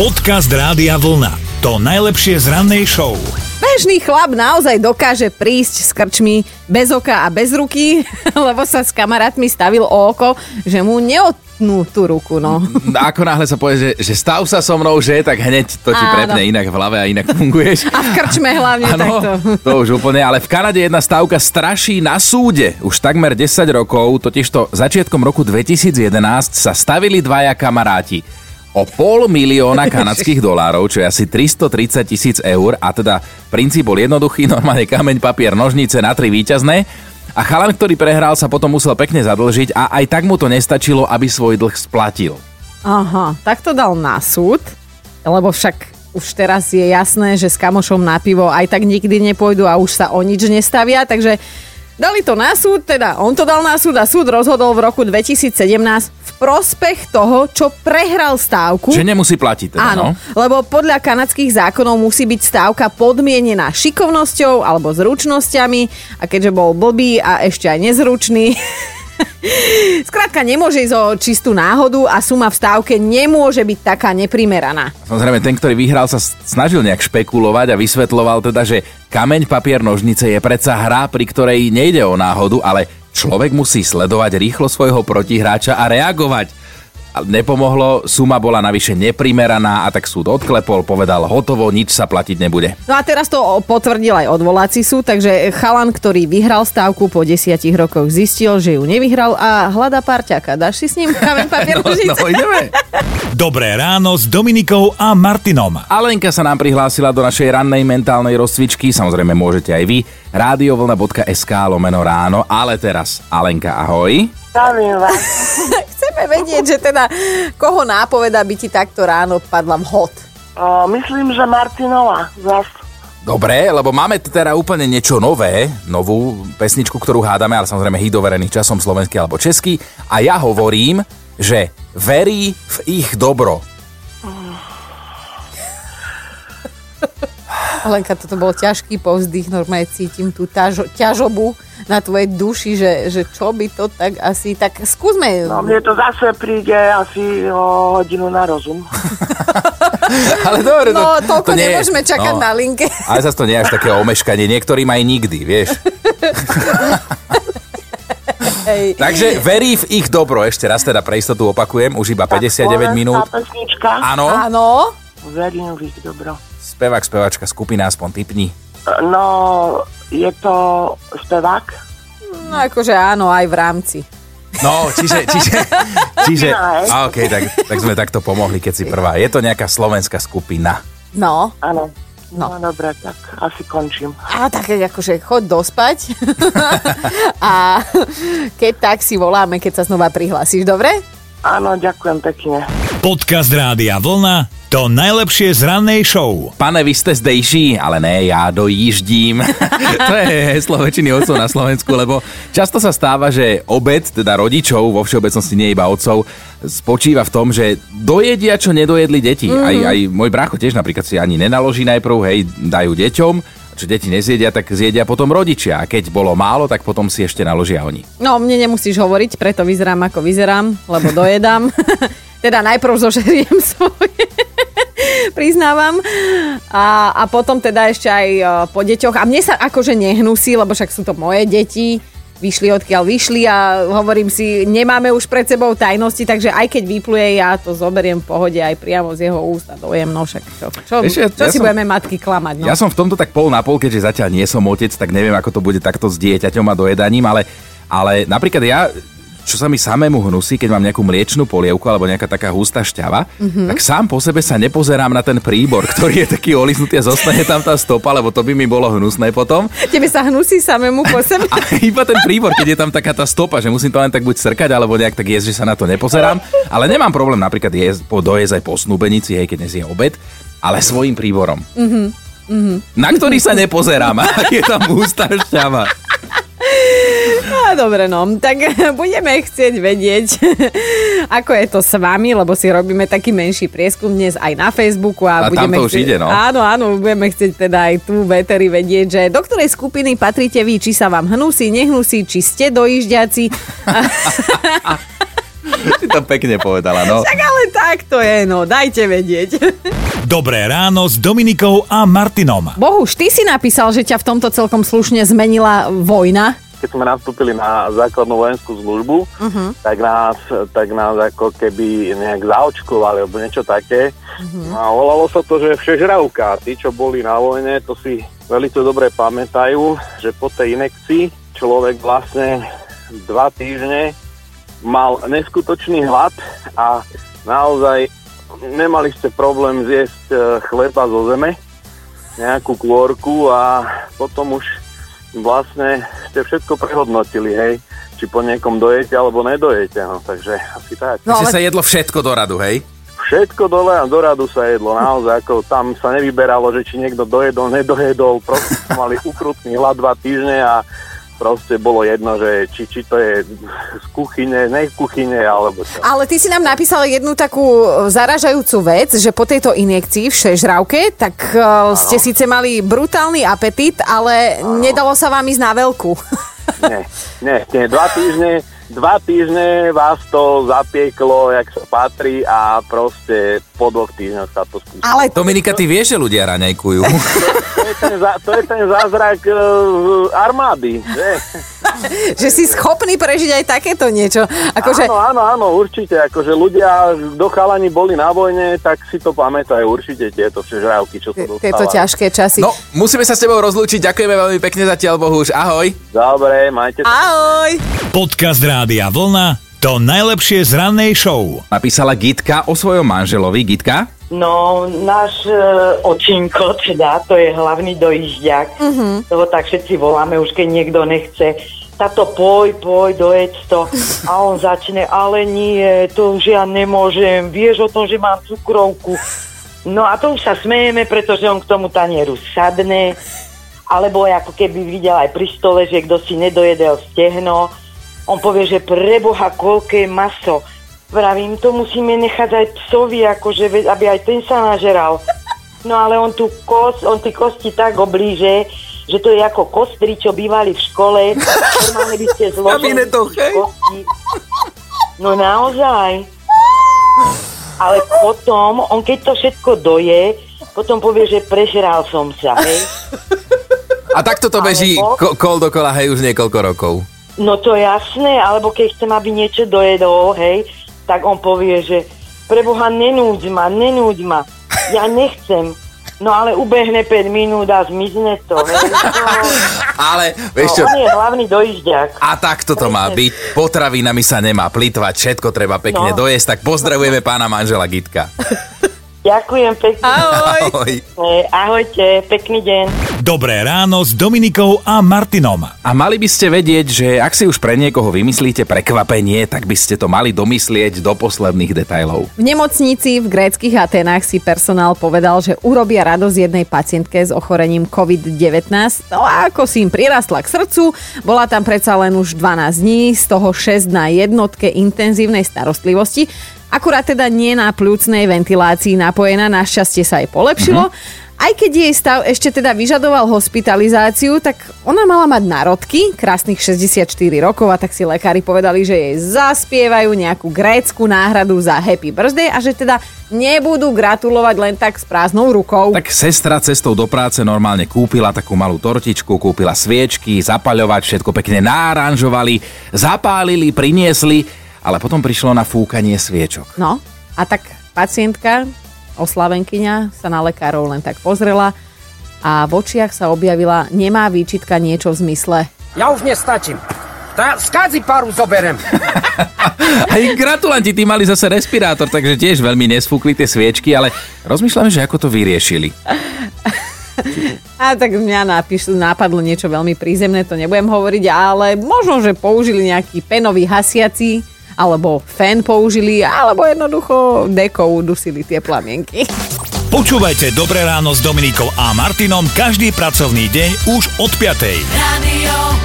Podcast Rádia Vlna. To najlepšie z rannej show. Bežný chlap naozaj dokáže prísť s krčmi bez oka a bez ruky, lebo sa s kamarátmi stavil o oko, že mu neotnú tú ruku, no. Ako náhle sa povie, že stav sa so mnou, že tak hneď to ti prepne inak v hlave a inak funguješ. A v krčme hlavne takto. To už úplne, ale v Kanade jedna stavka straší na súde. Už takmer 10 rokov, totižto začiatkom roku 2011 sa stavili dvaja kamaráti o $500,000 kanadských dolárov, čo je asi 330,000 eur, a teda princíp bol jednoduchý, normálne kameň, papier, nožnice na 3 víťazné, a chalan, ktorý prehral, sa potom musel pekne zadlžiť a aj tak mu to nestačilo, aby svoj dlh splatil. Aha, tak to dal na súd, lebo však už teraz je jasné, že s kamošom na pivo aj tak nikdy nepôjdu a už sa o nič nestavia, takže dali to na súd, teda on to dal na súd a súd rozhodol v roku 2017 v prospech toho, čo prehral stávku. Že nemusí platiť. Teda, áno, no? Lebo podľa kanadských zákonov musí byť stávka podmienená šikovnosťou alebo zručnosťami, a keďže bol blbý a ešte aj nezručný, skrátka nemôže ísť o čistú náhodu a suma v stávke nemôže byť taká neprimeraná. Samozrejme, ten, ktorý vyhral, sa snažil nejak špekulovať a vysvetloval teda, že kameň, papier, nožnice je predsa hra, pri ktorej nejde o náhodu, ale človek musí sledovať rýchlo svojho protihráča a reagovať. Nepomohlo, suma bola navyše neprimeraná, a tak súd odklepol, povedal hotovo, nič sa platiť nebude. No a teraz to potvrdil aj odvolací súd, takže chalan, ktorý vyhral stávku, po 10 rokoch zistil, že ju nevyhral a hľadá parťaka. Dáš si s ním kameň, papier, nožnice? No, ideme. Dobré ráno s Dominikou a Martinom. Alenka sa nám prihlásila do našej rannej mentálnej rozcvičky, samozrejme môžete aj vy, radiovlna.sk/ráno, ale teraz Alenka, ahoj. Zdravím vás. Chceme vedieť, že teda koho nápoveda by ti takto ráno padla vhod? Myslím, že Martinová. Dobre, lebo máme teda úplne niečo nové, novú pesničku, ktorú hádame, ale samozrejme hit overený časom, slovenský alebo český. A ja hovorím, že verí v ich dobro. Alenka, toto bol ťažký povzdych, normálne cítim tú ťažobu na tvojej duši, že čo by to tak asi, tak skúsme. No mne to zase príde asi o hodinu na rozum. Ale dobre, no toľko to nemôžeme čakať na linke. Ale zase to nie je až také omeškanie, niektorým aj nikdy, vieš. Takže verí v ich dobro, ešte raz teda pre istotu opakujem, už iba tak 59 minút. Tak pesnička. Áno. Verím v ich dobro. Spevák, spevačka, skupina, aspoň tipni. No, je to spevák? No, akože áno, aj v rámci. No, čiže okej, tak sme takto pomohli, keď si prvá. Je to nejaká slovenská skupina. No. Áno. No dobre, tak asi končím. A tak akože choď dospať. A keď tak si voláme, keď sa znova prihlásiš, dobre? Áno, ďakujem pekne. Podcast Rádia Vlna. To najlepšie z rannej show. Pane, vy ste zdejší, ale ne, ja dojíždím. To je heslo väčšiny otcov na Slovensku, lebo často sa stáva, že obed, teda rodičov, vo všeobecnosti nie iba otcov, spočíva v tom, že dojedia, čo nedojedli deti. Aj môj brácho tiež napríklad si ani nenaloží najprv, hej, dajú deťom, čo deti nezjedia, tak zjedia potom rodičia. A keď bolo málo, tak potom si ešte naložia oni. No, mne nemusíš hovoriť, preto vyzerám, ako vyzerám, lebo dojedám. Teda najprv zožeriem svoje, priznávam. A potom teda ešte aj po deťoch. A mne sa akože nehnusí, lebo však sú to moje deti. Vyšli odkiaľ vyšli a hovorím si, nemáme už pred sebou tajnosti, takže aj keď vypluje, ja to zoberiem v pohode aj priamo z jeho ústa, dojem, no však čo budeme matky klamať. No? Ja som v tomto tak pol na pol, keďže zatiaľ nie som otec, tak neviem, ako to bude takto s dieťaťom a dojedaním, ale napríklad ja, čo sa mi samému hnusí, keď mám nejakú mliečnú polievku alebo nejaká taká hustá šťava, tak sám po sebe sa nepozerám na ten príbor, ktorý je taký olíznutý a zostane tam tá stopa, lebo to by mi bolo hnusné potom. Tebe sa hnusí samému po sebe? A iba ten príbor, keď je tam taká tá stopa, že musím to len tak buď srkať, alebo nejak tak jesť, že sa na to nepozerám. Ale nemám problém napríklad dojesť aj po snúbenici, hej, keď nesie obed, ale svojím príborom. Na ktorý sa nepozerám, je tam hustá šťava. Dobre, no, tak budeme chcieť vedieť, ako je to s vami, lebo si robíme taký menší prieskum dnes aj na Facebooku. A budeme tam to už ide, no. Áno, budeme chcieť teda aj tu veteri vedieť, že do ktorej skupiny patríte vy, či sa vám hnusí, nehnusí, či ste dojížďaci. Si to pekne povedala, no. Však ale tak to je, no. Dajte vedieť. Dobré ráno s Dominikou a Martinom. Bohuž, ty si napísal, že ťa v tomto celkom slušne zmenila vojna. Keď sme nastúpili na základnú vojenskú službu, tak nás ako keby nejak zaočkovali alebo niečo také. A volalo sa to, že všežravka. Tí, čo boli na vojne, to si veľmi dobre pamätajú, že po tej inekcii človek vlastne 2 týždne mal neskutočný hlad a naozaj nemali ste problém zjesť chleba zo zeme, nejakú kôrku, a potom už vlastne ste všetko prehodnotili, hej, či po niekom dojete alebo nedojete, no, takže asi tak. No, ale... sa jedlo všetko do radu, hej? Všetko do radu sa jedlo, naozaj, ako tam sa nevyberalo, že či niekto dojedol, nedojedol, proste mali ukrutný hlad 2 týždne a proste bolo jedno, že či to je z kuchyne, ne z kuchyne, alebo čo. Ale ty si nám napísal jednu takú zaražajúcu vec, že po tejto injekcii v šežravke, tak ste síce mali brutálny apetít, ale nedalo sa vám ísť na veľkú. Nie, 2 týždne vás to zapieklo, jak sa patrí, a proste po 2 týždňoch sa to spúšťa. Ale Dominika, ty vieš, že ľudia raňajkujú. To je ten zázrak armády, že? Že si schopný prežiť aj takéto niečo. Akože... Áno, určite. Akože ľudia, do chalani boli na vojne, tak si to pamätajú určite tieto všežrávky, čo to dostávajú. Tieto ťažké časy. No, musíme sa s tebou rozlúčiť. Ďakujeme veľmi pekne zatiaľ, Bohuž. Ahoj. Dobre, majte sa. Ahoj. Podcast Rádia Vlna, to najlepšie z rannej show. Napísala Gitka o svojom manželovi. Gitka? No, náš očinko, teda, to je hlavný dojížďak. Toho tak všetci voláme, už keď niekto nechce. Tato, poj, dojed to. A on začne, ale nie, to už ja nemôžem. Vieš o tom, že mám cukrovku. No a to už sa smejeme, pretože on k tomu tanieru sadne. Alebo ako keby videl aj pri stole, že kto si nedojedel stehno. On povie, že preboha, koľké maso. Pravím, to musíme nechať aj psovi, akože, aby aj ten sa nažeral. No ale on tú on tie kosti tak oblíže, že to je ako kostry, čo bývali v škole. Normálne by ste zložili kosti. No naozaj. Ale potom, on keď to všetko doje, potom povie, že prežral som sa, hej. A takto to beží kol dokola, hej, už niekoľko rokov. No to jasné, alebo keď chcem, aby niečo dojedol, hej, tak on povie, že preboha, nenúď ma, ja nechcem. No ale ubehne 5 minút a zmizne to, hej. Ale, vieš čo? On je hlavný dojížďak. A takto to má byť, potravinami sa nemá plytvať, všetko treba pekne dojesť, tak pozdravujeme pána manžela Gitka. Ďakujem pekne. Ahoj. Ahojte, pekný deň. Dobré ráno s Dominikou a Martinom. A mali by ste vedieť, že ak si už pre niekoho vymyslíte prekvapenie, tak by ste to mali domyslieť do posledných detailov. V nemocnici v gréckych Atenách si personál povedal, že urobia radosť jednej pacientke s ochorením COVID-19. No a ako si im prirastla k srdcu, bola tam predsa len už 12 dní, z toho 6 na jednotke intenzívnej starostlivosti. Akurát teda nie na pľúcnej ventilácii napojená, našťastie sa jej polepšilo. Aj keď jej stav ešte teda vyžadoval hospitalizáciu, tak ona mala mať národky, krásnych 64 rokov, a tak si lekári povedali, že jej zaspievajú nejakú grécku náhradu za Happy Birthday a že teda nebudú gratulovať len tak s prázdnou rukou. Tak sestra cestou do práce normálne kúpila takú malú tortičku, kúpila sviečky, zapaľovať, všetko pekne náranžovali, zapálili, priniesli. Ale potom prišlo na fúkanie sviečok. No, a tak pacientka, oslavenkyňa, sa na lekárov len tak pozrela a v očiach sa objavila nemá výčitka niečo v zmysle. Ja už nestačím. Skadzi paru zoberem. Aj gratulanti, tí mali zase respirátor, takže tiež veľmi nesfúkli tie sviečky, ale rozmýšľam, že ako to vyriešili. A tak mňa napadlo niečo veľmi prízemné, to nebudem hovoriť, ale možno, že použili nejaký penový hasiaci, alebo fén použili, alebo jednoducho dekou dusili tie plamienky. Počúvajte Dobré ráno s Dominikou a Martinom každý pracovný deň už od 5:00.